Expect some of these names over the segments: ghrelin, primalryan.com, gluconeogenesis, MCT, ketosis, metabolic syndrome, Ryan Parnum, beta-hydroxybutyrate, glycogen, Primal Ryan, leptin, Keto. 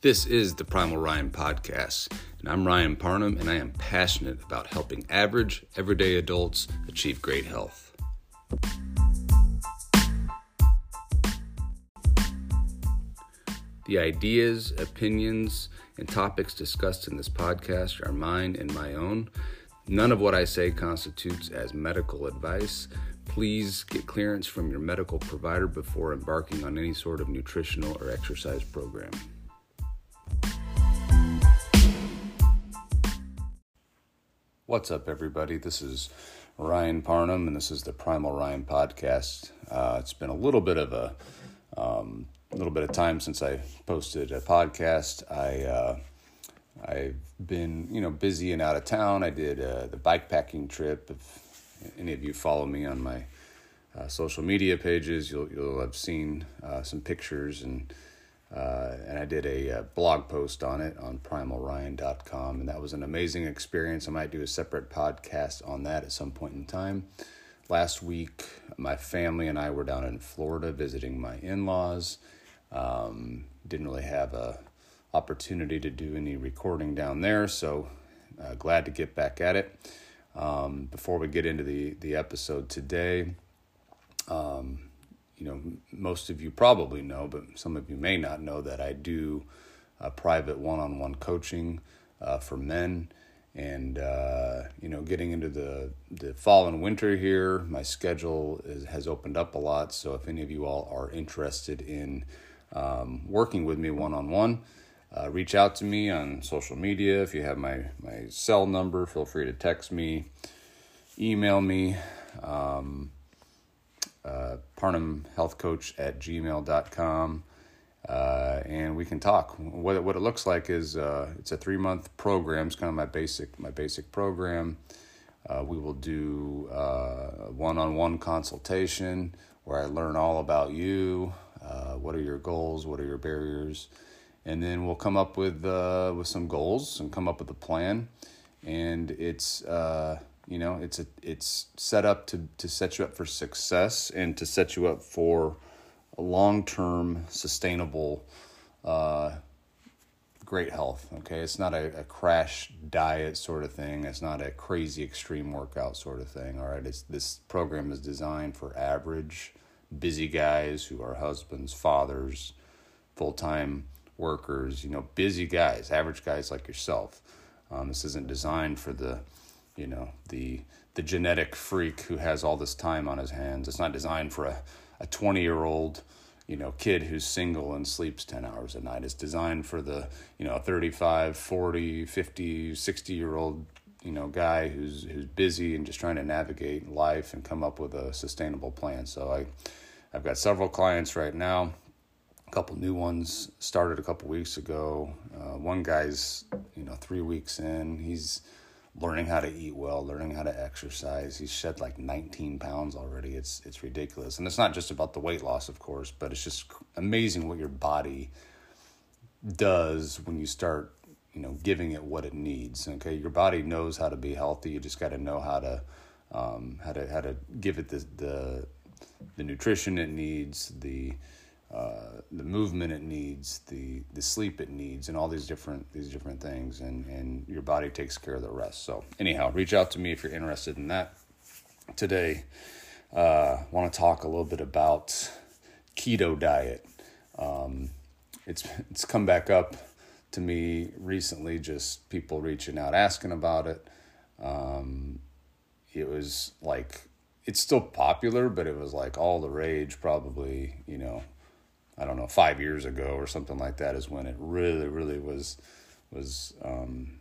This is the Primal Ryan Podcast, and I'm Ryan Parnum, and I am passionate about helping average, everyday adults achieve great health. The ideas, opinions, and topics discussed in this podcast are mine and my own. None of what I say constitutes as medical advice. Please get clearance from your medical provider before embarking on any sort of nutritional or exercise program. What's up, everybody? This is Ryan Parnum, and this is the Primal Ryan Podcast. It's been a little bit of a time since I posted a podcast. I've been, busy and out of town. I did the bikepacking trip. If any of you follow me on my social media pages, you'll have seen some pictures, and I did a blog post on it on primalryan.com, and that was an amazing experience. I might do a separate podcast on that at some point in time. Last week, my family and I were down in Florida visiting my in-laws. Didn't really have a opportunity to do any recording down there, so glad to get back at it. Before we get into the episode today, most of you probably know, but some of you may not know, that I do private one-on-one coaching for men. And, getting into the fall and winter here, my schedule has opened up a lot. So if any of you all are interested in working with me one-on-one, reach out to me on social media. If you have my cell number, feel free to text me, email me. ParnumHealthCoach@gmail.com, and we can talk. What it looks like is it's a 3-month program. It's kind of my basic program. We will do a one-on-one consultation where I learn all about you. What are your goals? What are your barriers? And then we'll come up with some goals and come up with a plan. And it's it's set up to set you up for success and to set you up for a long-term, sustainable, great health, okay? It's not a crash diet sort of thing. It's not a crazy extreme workout sort of thing, all right? This program is designed for average, busy guys who are husbands, fathers, full-time workers, busy guys, average guys like yourself. This isn't designed for the genetic freak who has all this time on his hands. It's not designed for a 20-year-old, kid who's single and sleeps 10 hours a night. It's designed for the, 35, 40, 50, 60-year-old, guy who's busy and just trying to navigate life and come up with a sustainable plan. So I've got several clients right now. A couple new ones started a couple weeks ago. One guy's, 3 weeks in. He's learning how to eat well, learning how to exercise. He's shed like 19 pounds already. It's ridiculous. And it's not just about the weight loss, of course, but it's just amazing what your body does when you start, giving it what it needs. Okay. Your body knows how to be healthy. You just got to know how to give it the nutrition it needs, the movement it needs, the sleep it needs, and all these different things, and your body takes care of the rest. So anyhow, reach out to me if you're interested in that. Today, want to talk a little bit about keto diet. It's come back up to me recently, just people reaching out, asking about it. It was like, it's still popular, but it was like all the rage probably, 5 years ago or something like that is when it really, really was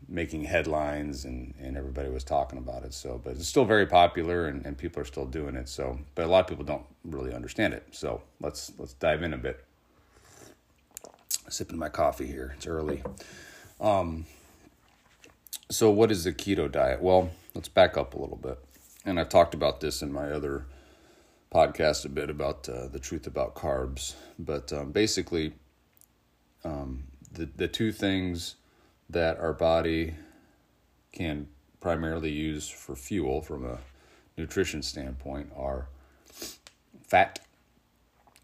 making headlines and everybody was talking about it. So, but it's still very popular and people are still doing it. So, but a lot of people don't really understand it. So let's dive in a bit. Sipping my coffee here. It's early. So what is the keto diet? Well, let's back up a little bit. And I've talked about this in my other podcast a bit about the truth about carbs, but basically the two things that our body can primarily use for fuel from a nutrition standpoint are fat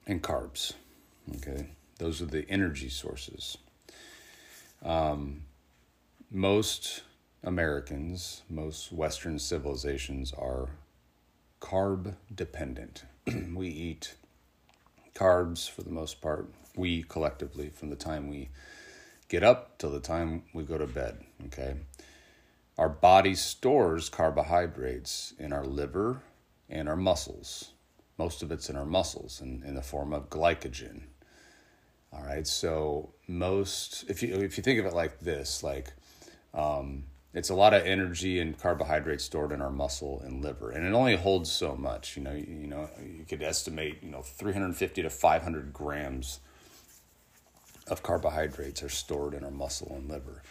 and carbs. Okay, those are the energy sources. Most Americans, most Western civilizations are carb dependent. We eat carbs for the most part, we collectively, from the time we get up till the time we go to bed, okay? Our body stores carbohydrates in our liver and our muscles. Most of it's in our muscles in the form of glycogen. All right, so most, if you think of it like this, like it's a lot of energy and carbohydrates stored in our muscle and liver, and it only holds so much. You know, you could estimate, 350 to 500 grams of carbohydrates are stored in our muscle and liver.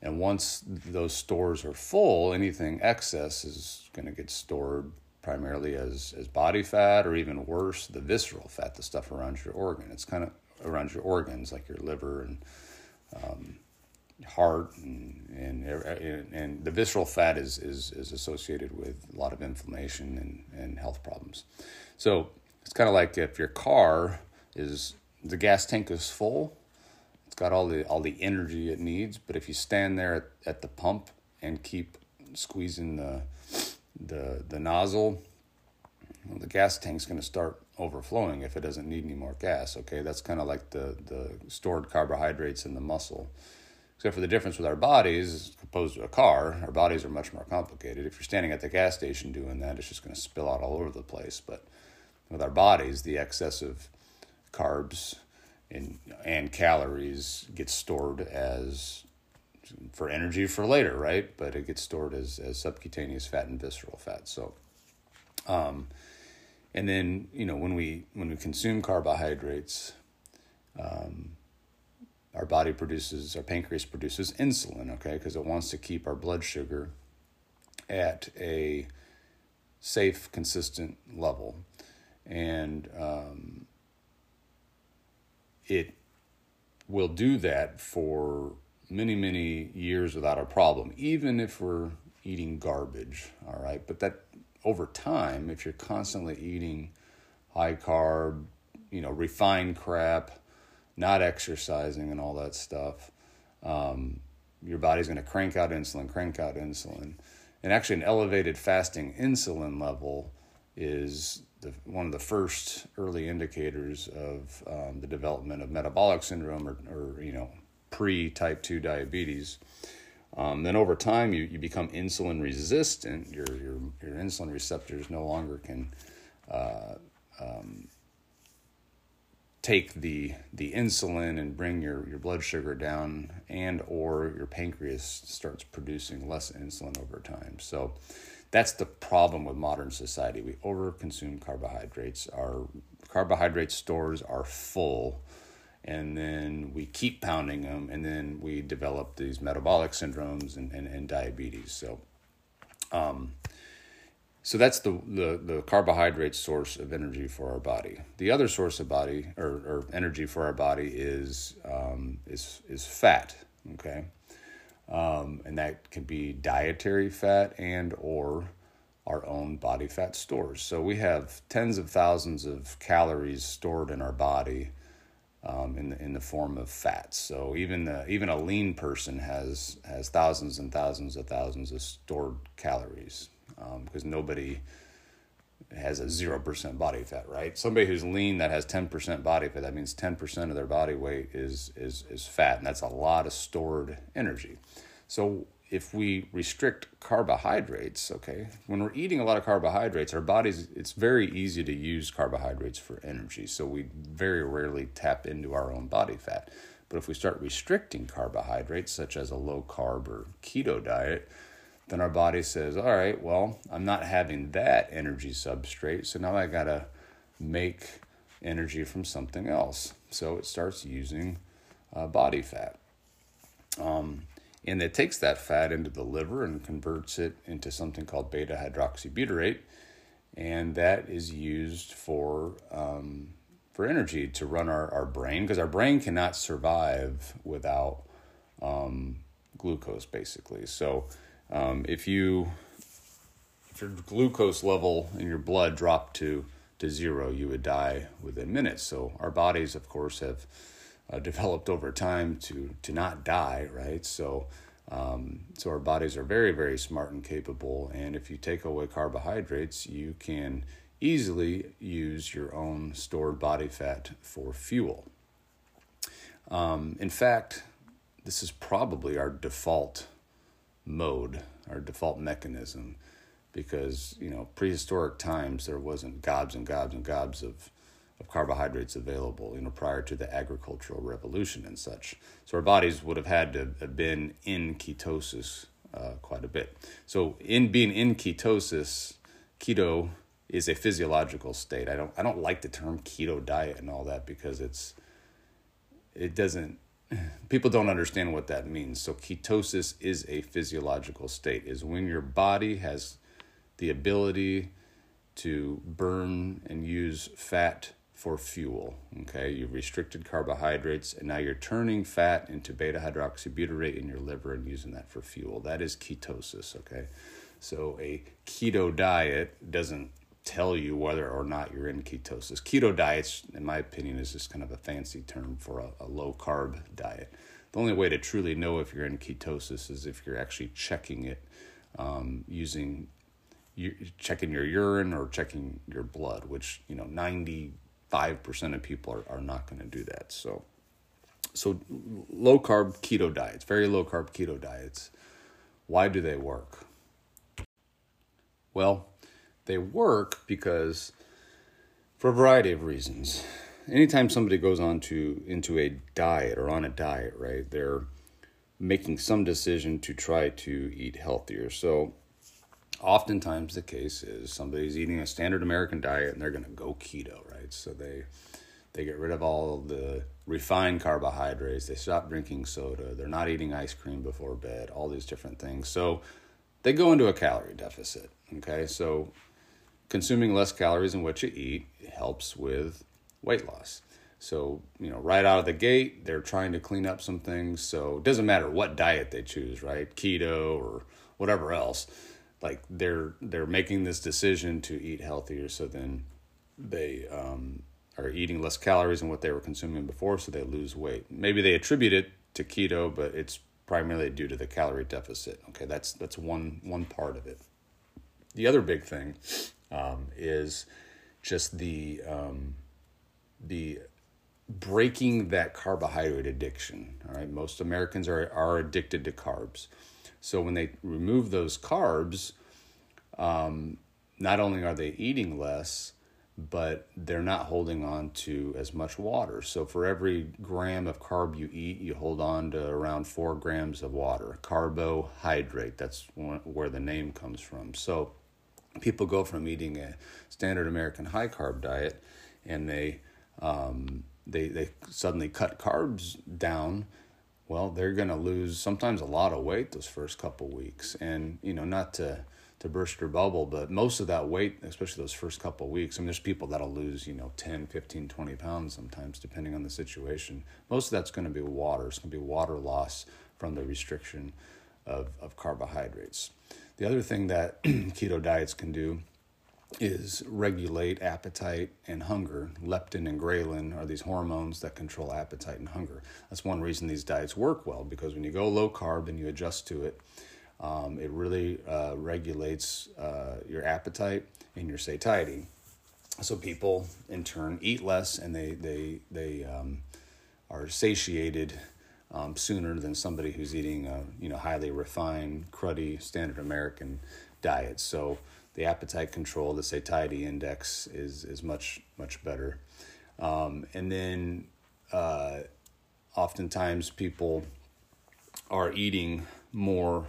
And once those stores are full, anything excess is going to get stored primarily as body fat, or even worse, the visceral fat, the stuff around your organ. It's kind of around your organs, like your liver and heart, and the visceral fat is associated with a lot of inflammation and health problems. So it's kind of like if your car is, the gas tank is full, it's got all the energy it needs, but if you stand there at the pump and keep squeezing the nozzle, well, the gas tank's going to start overflowing if it doesn't need any more gas, okay? That's kind of like the stored carbohydrates in the muscle. Except for the difference with our bodies, as opposed to a car, our bodies are much more complicated. If you're standing at the gas station doing that, it's just going to spill out all over the place. But with our bodies, the excessive carbs and calories get stored as for energy for later, right? But it gets stored as subcutaneous fat and visceral fat. So, and then, when we consume carbohydrates, our pancreas produces insulin, okay? Because it wants to keep our blood sugar at a safe, consistent level. And it will do that for many, many years without a problem, even if we're eating garbage, all right? But that over time, if you're constantly eating high carb, refined crap, not exercising and all that stuff, your body's going to crank out insulin. And actually, an elevated fasting insulin level is one of the first early indicators of the development of metabolic syndrome or pre-type 2 diabetes. Then over time, you become insulin resistant. Your insulin receptors no longer can take the insulin and bring your blood sugar down, and or your pancreas starts producing less insulin over time. So that's the problem with modern society. We overconsume carbohydrates. Our carbohydrate stores are full, and then we keep pounding them, and then we develop these metabolic syndromes and diabetes. So so that's the carbohydrate source of energy for our body. The other source of body or energy for our body is fat, okay? And that can be dietary fat and or our own body fat stores. So we have tens of thousands of calories stored in our body in the form of fats. So even a lean person has thousands and thousands of stored calories. Because nobody has a 0% body fat, right? Somebody who's lean that has 10% body fat, that means 10% of their body weight is fat, and that's a lot of stored energy. So if we restrict carbohydrates, okay, when we're eating a lot of carbohydrates, our bodies, it's very easy to use carbohydrates for energy, so we very rarely tap into our own body fat. But if we start restricting carbohydrates, such as a low-carb or keto diet, then our body says, all right, well, I'm not having that energy substrate, so now I got to make energy from something else. So it starts using body fat. And it takes that fat into the liver and converts it into something called beta-hydroxybutyrate, and that is used for energy to run our brain, because our brain cannot survive without glucose, basically. So if your glucose level in your blood dropped to zero, you would die within minutes. So our bodies, of course, have developed over time to not die, right? So our bodies are very, very smart and capable. And if you take away carbohydrates, you can easily use your own stored body fat for fuel. In fact, this is probably our default mode, our default mechanism, because, you know, prehistoric times, there wasn't gobs and gobs and gobs of carbohydrates available, you know, prior to the agricultural revolution and such. So our bodies would have had to have been in ketosis quite a bit. So in being in ketosis, keto is a physiological state. I don't like the term keto diet and all that because people don't understand what that means. So ketosis is a physiological state, is when your body has the ability to burn and use fat for fuel, okay? You've restricted carbohydrates, and now you're turning fat into beta-hydroxybutyrate in your liver and using that for fuel. That is ketosis, okay? So a keto diet doesn't tell you whether or not you're in ketosis. Keto diets, in my opinion, is just kind of a fancy term for a low-carb diet. The only way to truly know if you're in ketosis is if you're actually checking it checking your urine or checking your blood, which, you know, 95% of people are not going to do that. So low-carb keto diets, very low-carb keto diets, why do they work? Well, they work because, for a variety of reasons, anytime somebody goes into a diet or on a diet, right, they're making some decision to try to eat healthier. So oftentimes the case is somebody's eating a standard American diet and they're going to go keto, right? So they get rid of all the refined carbohydrates. They stop drinking soda. They're not eating ice cream before bed, all these different things. So they go into a calorie deficit, okay? So consuming less calories than what you eat helps with weight loss. So, you know, right out of the gate, they're trying to clean up some things. So it doesn't matter what diet they choose, right? Keto or whatever else. Like they're making this decision to eat healthier. So then they are eating less calories than what they were consuming before. So they lose weight. Maybe they attribute it to keto, but it's primarily due to the calorie deficit. Okay, that's one part of it. The other big thing is just the breaking that carbohydrate addiction. All right, most Americans are addicted to carbs, so when they remove those carbs, not only are they eating less, but they're not holding on to as much water. So for every gram of carb you eat, you hold on to around 4 grams of water. Carbohydrate, that's where the name comes from. So people go from eating a standard American high-carb diet, and they suddenly cut carbs down. Well, they're going to lose sometimes a lot of weight those first couple weeks. And, you know, not to burst your bubble, but most of that weight, especially those first couple of weeks, I mean, there's people that'll lose, you know, 10, 15, 20 pounds sometimes, depending on the situation. Most of that's going to be water. It's going to be water loss from the restriction of carbohydrates. The other thing that keto diets can do is regulate appetite and hunger. Leptin and ghrelin are these hormones that control appetite and hunger. That's one reason these diets work well, because when you go low carb and you adjust to it, it really regulates your appetite and your satiety. So people, in turn, eat less, and they are satiated sooner than somebody who's eating a, you know, highly refined, cruddy, standard American diet. So the appetite control, the satiety index is much better. And then oftentimes people are eating more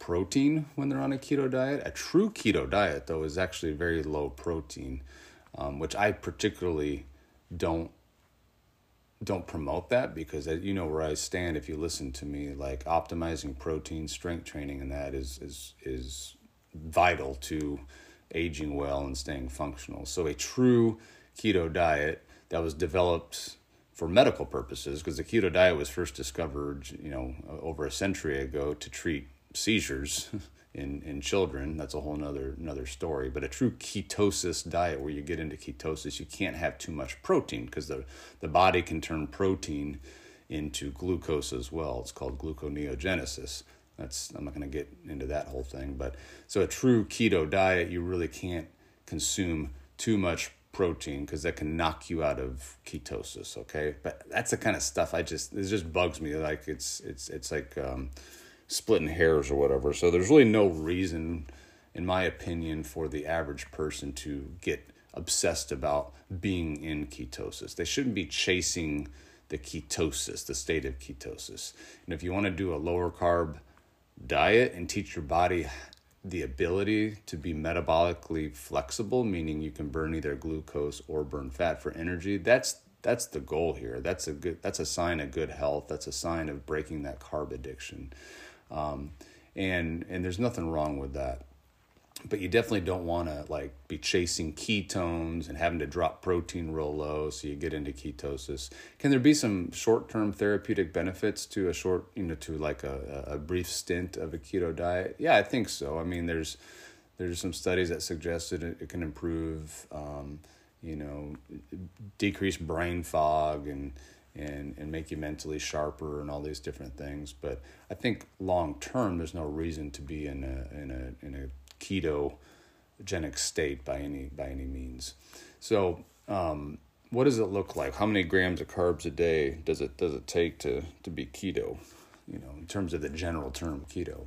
protein when they're on a keto diet. A true keto diet, though, is actually very low protein, which I particularly don't promote that, because you know where I stand if you listen to me. Like, optimizing protein, strength training, and that is vital to aging well and staying functional. So a true keto diet that was developed for medical purposes, because the keto diet was first discovered, you know, over a century ago to treat seizures in children, that's a whole another story. But a true ketosis diet, where you get into ketosis, you can't have too much protein, because the body can turn protein into glucose as well. It's called gluconeogenesis. I'm not going to get into that whole thing. But so a true keto diet, you really can't consume too much protein, because that can knock you out of ketosis. Okay, but that's the kind of stuff it just bugs me. Like it's like splitting hairs or whatever. So there's really no reason, in my opinion, for the average person to get obsessed about being in ketosis. They shouldn't be chasing the ketosis, the state of ketosis. And if you want to do a lower carb diet and teach your body the ability to be metabolically flexible, meaning you can burn either glucose or burn fat for energy, that's the goal here. That's a sign of good health. That's a sign of breaking that carb addiction. And there's nothing wrong with that. But you definitely don't want to be chasing ketones and having to drop protein real low so you get into ketosis. Can there be some short-term therapeutic benefits to a brief stint of a keto diet? Yeah, I think so. I mean, there's some studies that suggested it can improve, decrease brain fog and make you mentally sharper and all these different things. But I think long-term, there's no reason to be in a ketogenic state by any means. So what does it look like? How many grams of carbs a day does it take to be keto, in terms of the general term keto?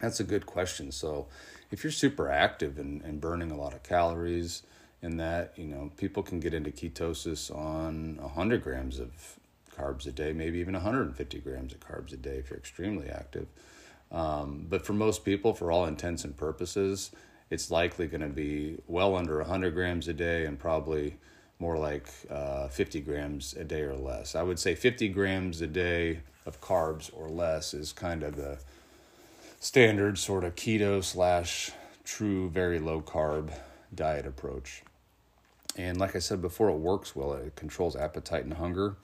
That's a good question. So if you're super active and burning a lot of calories in that, people can get into ketosis on 100 grams of carbs a day, maybe even 150 grams of carbs a day if you're extremely active. But for most people, for all intents and purposes, it's likely going to be well under 100 grams a day and probably more like 50 grams a day or less. I would say 50 grams a day of carbs or less is kind of the standard sort of keto / true very low carb diet approach. And like I said before, it works well. It controls appetite and hunger.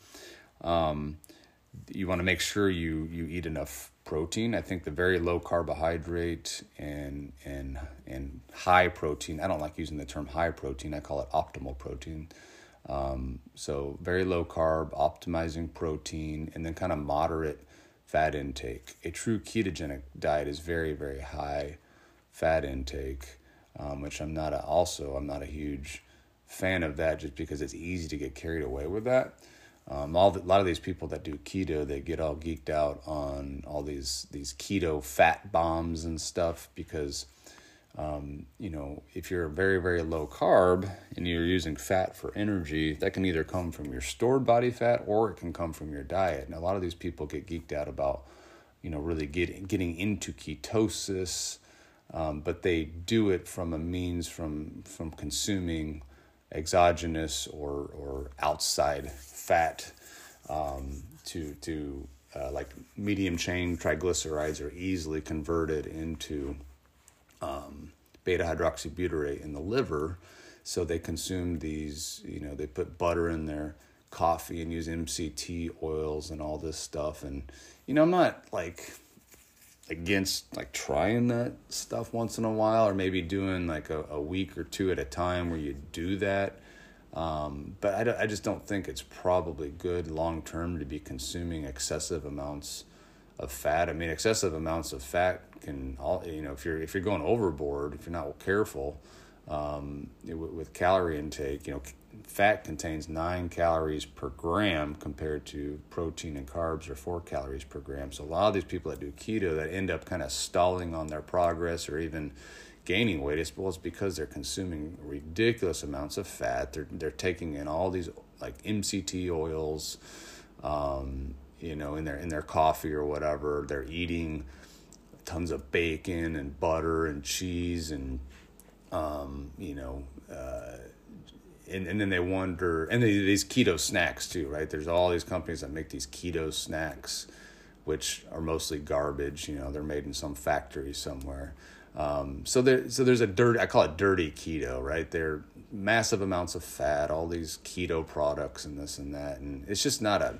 You want to make sure you eat enough protein. I think the very low carbohydrate and high protein, I don't like using the term high protein, I call it optimal protein. So very low carb, optimizing protein, and then kind of moderate fat intake. A true ketogenic diet is very, very high fat intake, which I'm not a huge fan of that, just because it's easy to get carried away with that. A lot of these people that do keto, they get all geeked out on all these keto fat bombs and stuff, because, if you're very, very low carb and you're using fat for energy, that can either come from your stored body fat or it can come from your diet. And a lot of these people get geeked out about, really getting into ketosis, but they do it from a means from consuming exogenous or outside fat, to like medium chain triglycerides are easily converted into beta-hydroxybutyrate in the liver. So they consume these, they put butter in their coffee and use MCT oils and all this stuff. And, I'm not against trying that stuff once in a while, or maybe doing a week or two at a time where you do that. But I just don't think it's probably good long-term to be consuming excessive amounts of fat. I mean, excessive amounts of fat can, if you're going overboard, if you're not careful, with calorie intake, fat contains 9 calories per gram compared to protein and carbs are 4 calories per gram. So a lot of these people that do keto that end up kind of stalling on their progress or even gaining weight, it's because they're consuming ridiculous amounts of fat. They're taking in all these MCT oils, in their coffee or whatever. They're eating tons of bacon and butter and cheese and and then they wonder, and these keto snacks too, right? There's all these companies that make these keto snacks, which are mostly garbage. They're made in some factory somewhere. So there's I call it dirty keto, right? They're massive amounts of fat, all these keto products and this and that. And it's just not a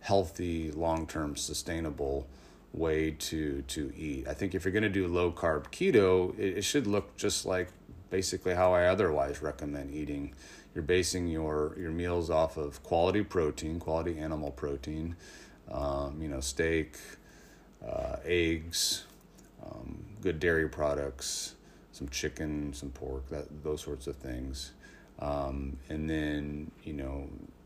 healthy, long-term, sustainable way to eat. I think if you're going to do low-carb keto, it should look just like basically how I otherwise recommend eating. You're basing your meals off of quality protein, quality animal protein, steak, eggs, good dairy products, some chicken, some pork, those sorts of things. And then,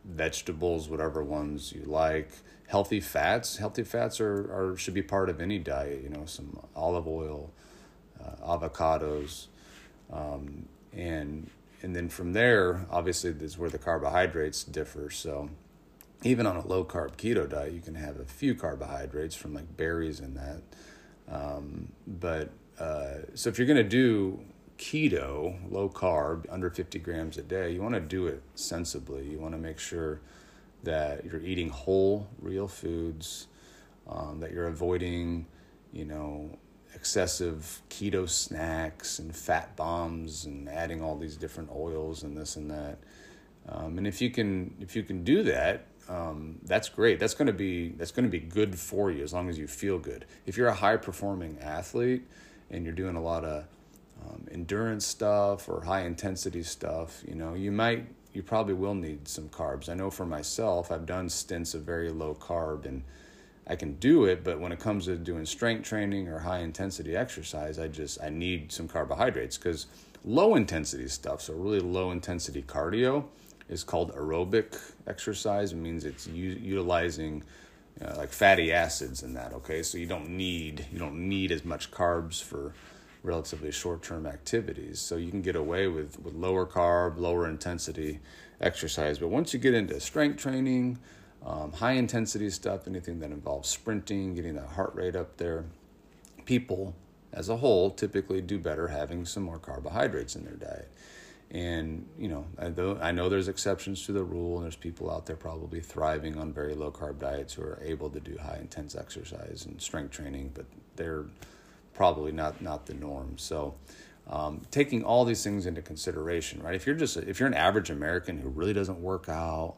vegetables, whatever ones you like, healthy fats. Healthy fats should be part of any diet, some olive oil, avocados. And then from there, obviously, this is where the carbohydrates differ. So even on a low-carb keto diet, you can have a few carbohydrates from like berries and that. So if you're going to do keto, low-carb, under 50 grams a day, you want to do it sensibly. You want to make sure that you're eating whole, real foods, that you're avoiding, excessive keto snacks and fat bombs and adding all these different oils and this and that. And if you can do that, that's great. That's going to be good for you as long as you feel good. If you're a high performing athlete and you're doing a lot of endurance stuff or high intensity stuff, you probably will need some carbs. I know for myself, I've done stints of very low carb and I can do it, but when it comes to doing strength training or high intensity exercise, I need some carbohydrates, because low intensity stuff, so really low intensity cardio, is called aerobic exercise. It means it's utilizing like fatty acids and that. Okay, so you don't need as much carbs for relatively short term activities. So you can get away with lower carb, lower intensity exercise. But once you get into strength training, high intensity stuff, anything that involves sprinting, getting that heart rate up there, people as a whole typically do better having some more carbohydrates in their diet. And, I know there's exceptions to the rule, and there's people out there probably thriving on very low carb diets who are able to do high intense exercise and strength training, but they're probably not the norm. So taking all these things into consideration, right? If you're an average American who really doesn't work out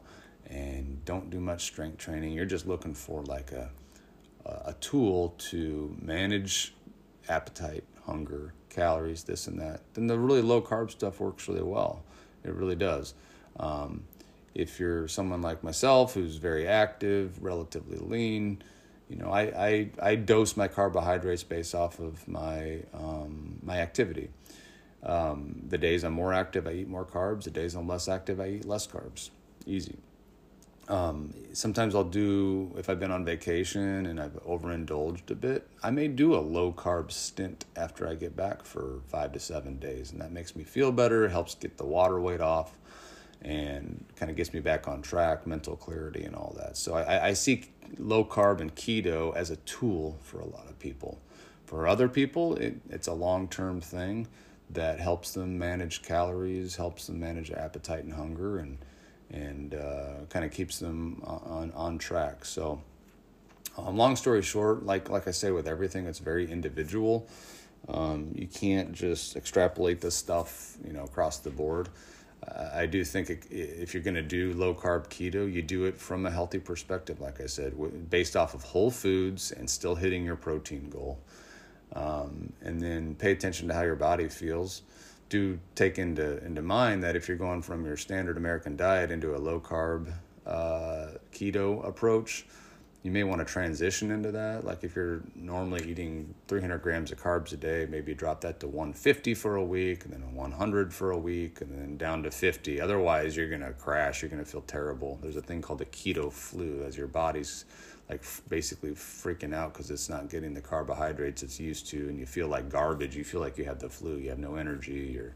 and don't do much strength training, you're just looking for like a tool to manage appetite, hunger, calories, this and that, then the really low carb stuff works really well. It really does. If you're someone like myself who's very active, relatively lean, I dose my carbohydrates based off of my my activity. The days I'm more active, I eat more carbs. The days I'm less active, I eat less carbs. Easy. Sometimes if I've been on vacation and I've overindulged a bit, I may do a low carb stint after I get back for 5 to 7 days. And that makes me feel better, helps get the water weight off, and kind of gets me back on track, mental clarity and all that. So I see low carb and keto as a tool for a lot of people. For other people, it's a long-term thing that helps them manage calories, helps them manage appetite and hunger, and kind of keeps them on track. So long story short, like I say, with everything, it's very individual. You can't just extrapolate this stuff, across the board. I do think if you're going to do low-carb keto, you do it from a healthy perspective, like I said, based off of whole foods and still hitting your protein goal. And then pay attention to how your body feels. Do take into mind that if you're going from your standard American diet into a low-carb keto approach, you may want to transition into that. Like if you're normally eating 300 grams of carbs a day, maybe drop that to 150 for a week, and then 100 for a week, and then down to 50. Otherwise, you're going to crash. You're going to feel terrible. There's a thing called the keto flu, as your body's like basically freaking out because it's not getting the carbohydrates it's used to, and you feel like garbage. You feel like you have the flu. You have no energy. You're,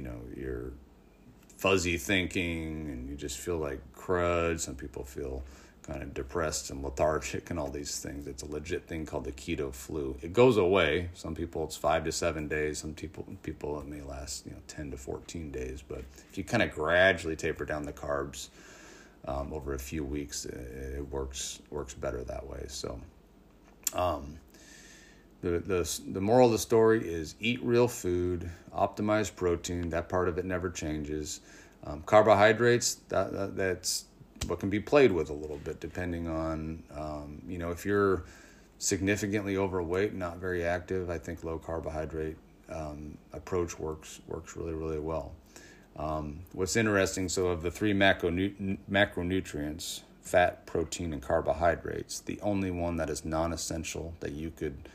you're fuzzy thinking, and you just feel like crud. Some people feel kind of depressed and lethargic and all these things. It's a legit thing called the keto flu. It goes away. Some people it's 5 to 7 days. Some people it may last 10 to 14 days. But if you kind of gradually taper down the carbs over a few weeks, it works better that way. So the moral of the story is eat real food, optimize protein. That part of it never changes. Carbohydrates, that's but can be played with a little bit depending on, you know, if you're significantly overweight, not very active, I think low carbohydrate approach works really, really well. What's interesting, so of the three macronutrients, fat, protein, and carbohydrates, the only one that is non-essential that you could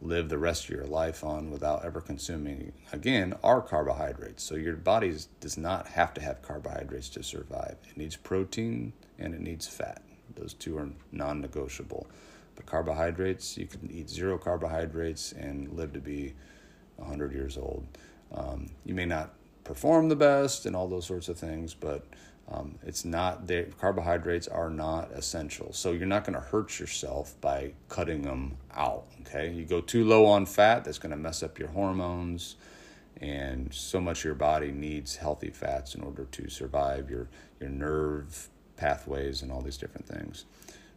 live the rest of your life on without ever consuming, again, are carbohydrates. So your body does not have to have carbohydrates to survive. It needs protein and it needs fat. Those two are non-negotiable. But carbohydrates, you can eat zero carbohydrates and live to be 100 years old. You may not perform the best and all those sorts of things, but it's not there. Carbohydrates are not essential. So you're not going to hurt yourself by cutting them out. Okay. You go too low on fat, that's going to mess up your hormones. And so much of your body needs healthy fats in order to survive your nerve pathways and all these different things.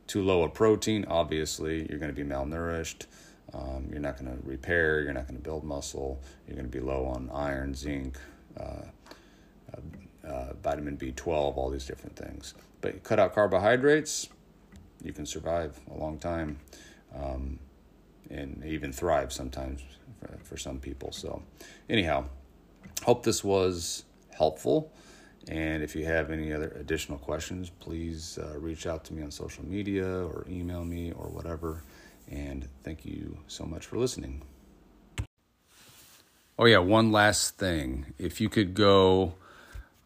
Too low a protein, obviously, you're going to be malnourished. You're not going to repair. You're not going to build muscle. You're going to be low on iron, zinc, vitamin B12, all these different things. But you cut out carbohydrates, you can survive a long time, and even thrive sometimes for some people. So anyhow, hope this was helpful. And if you have any other additional questions, please reach out to me on social media or email me or whatever. And thank you so much for listening. Oh yeah, one last thing. If you could go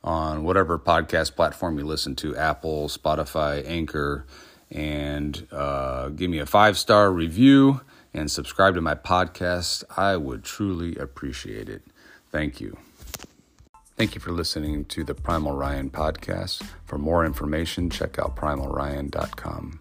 on whatever podcast platform you listen to, Apple, Spotify, Anchor, and give me a 5-star review and subscribe to my podcast, I would truly appreciate it. Thank you. Thank you for listening to the Primal Ryan podcast. For more information, check out primalryan.com.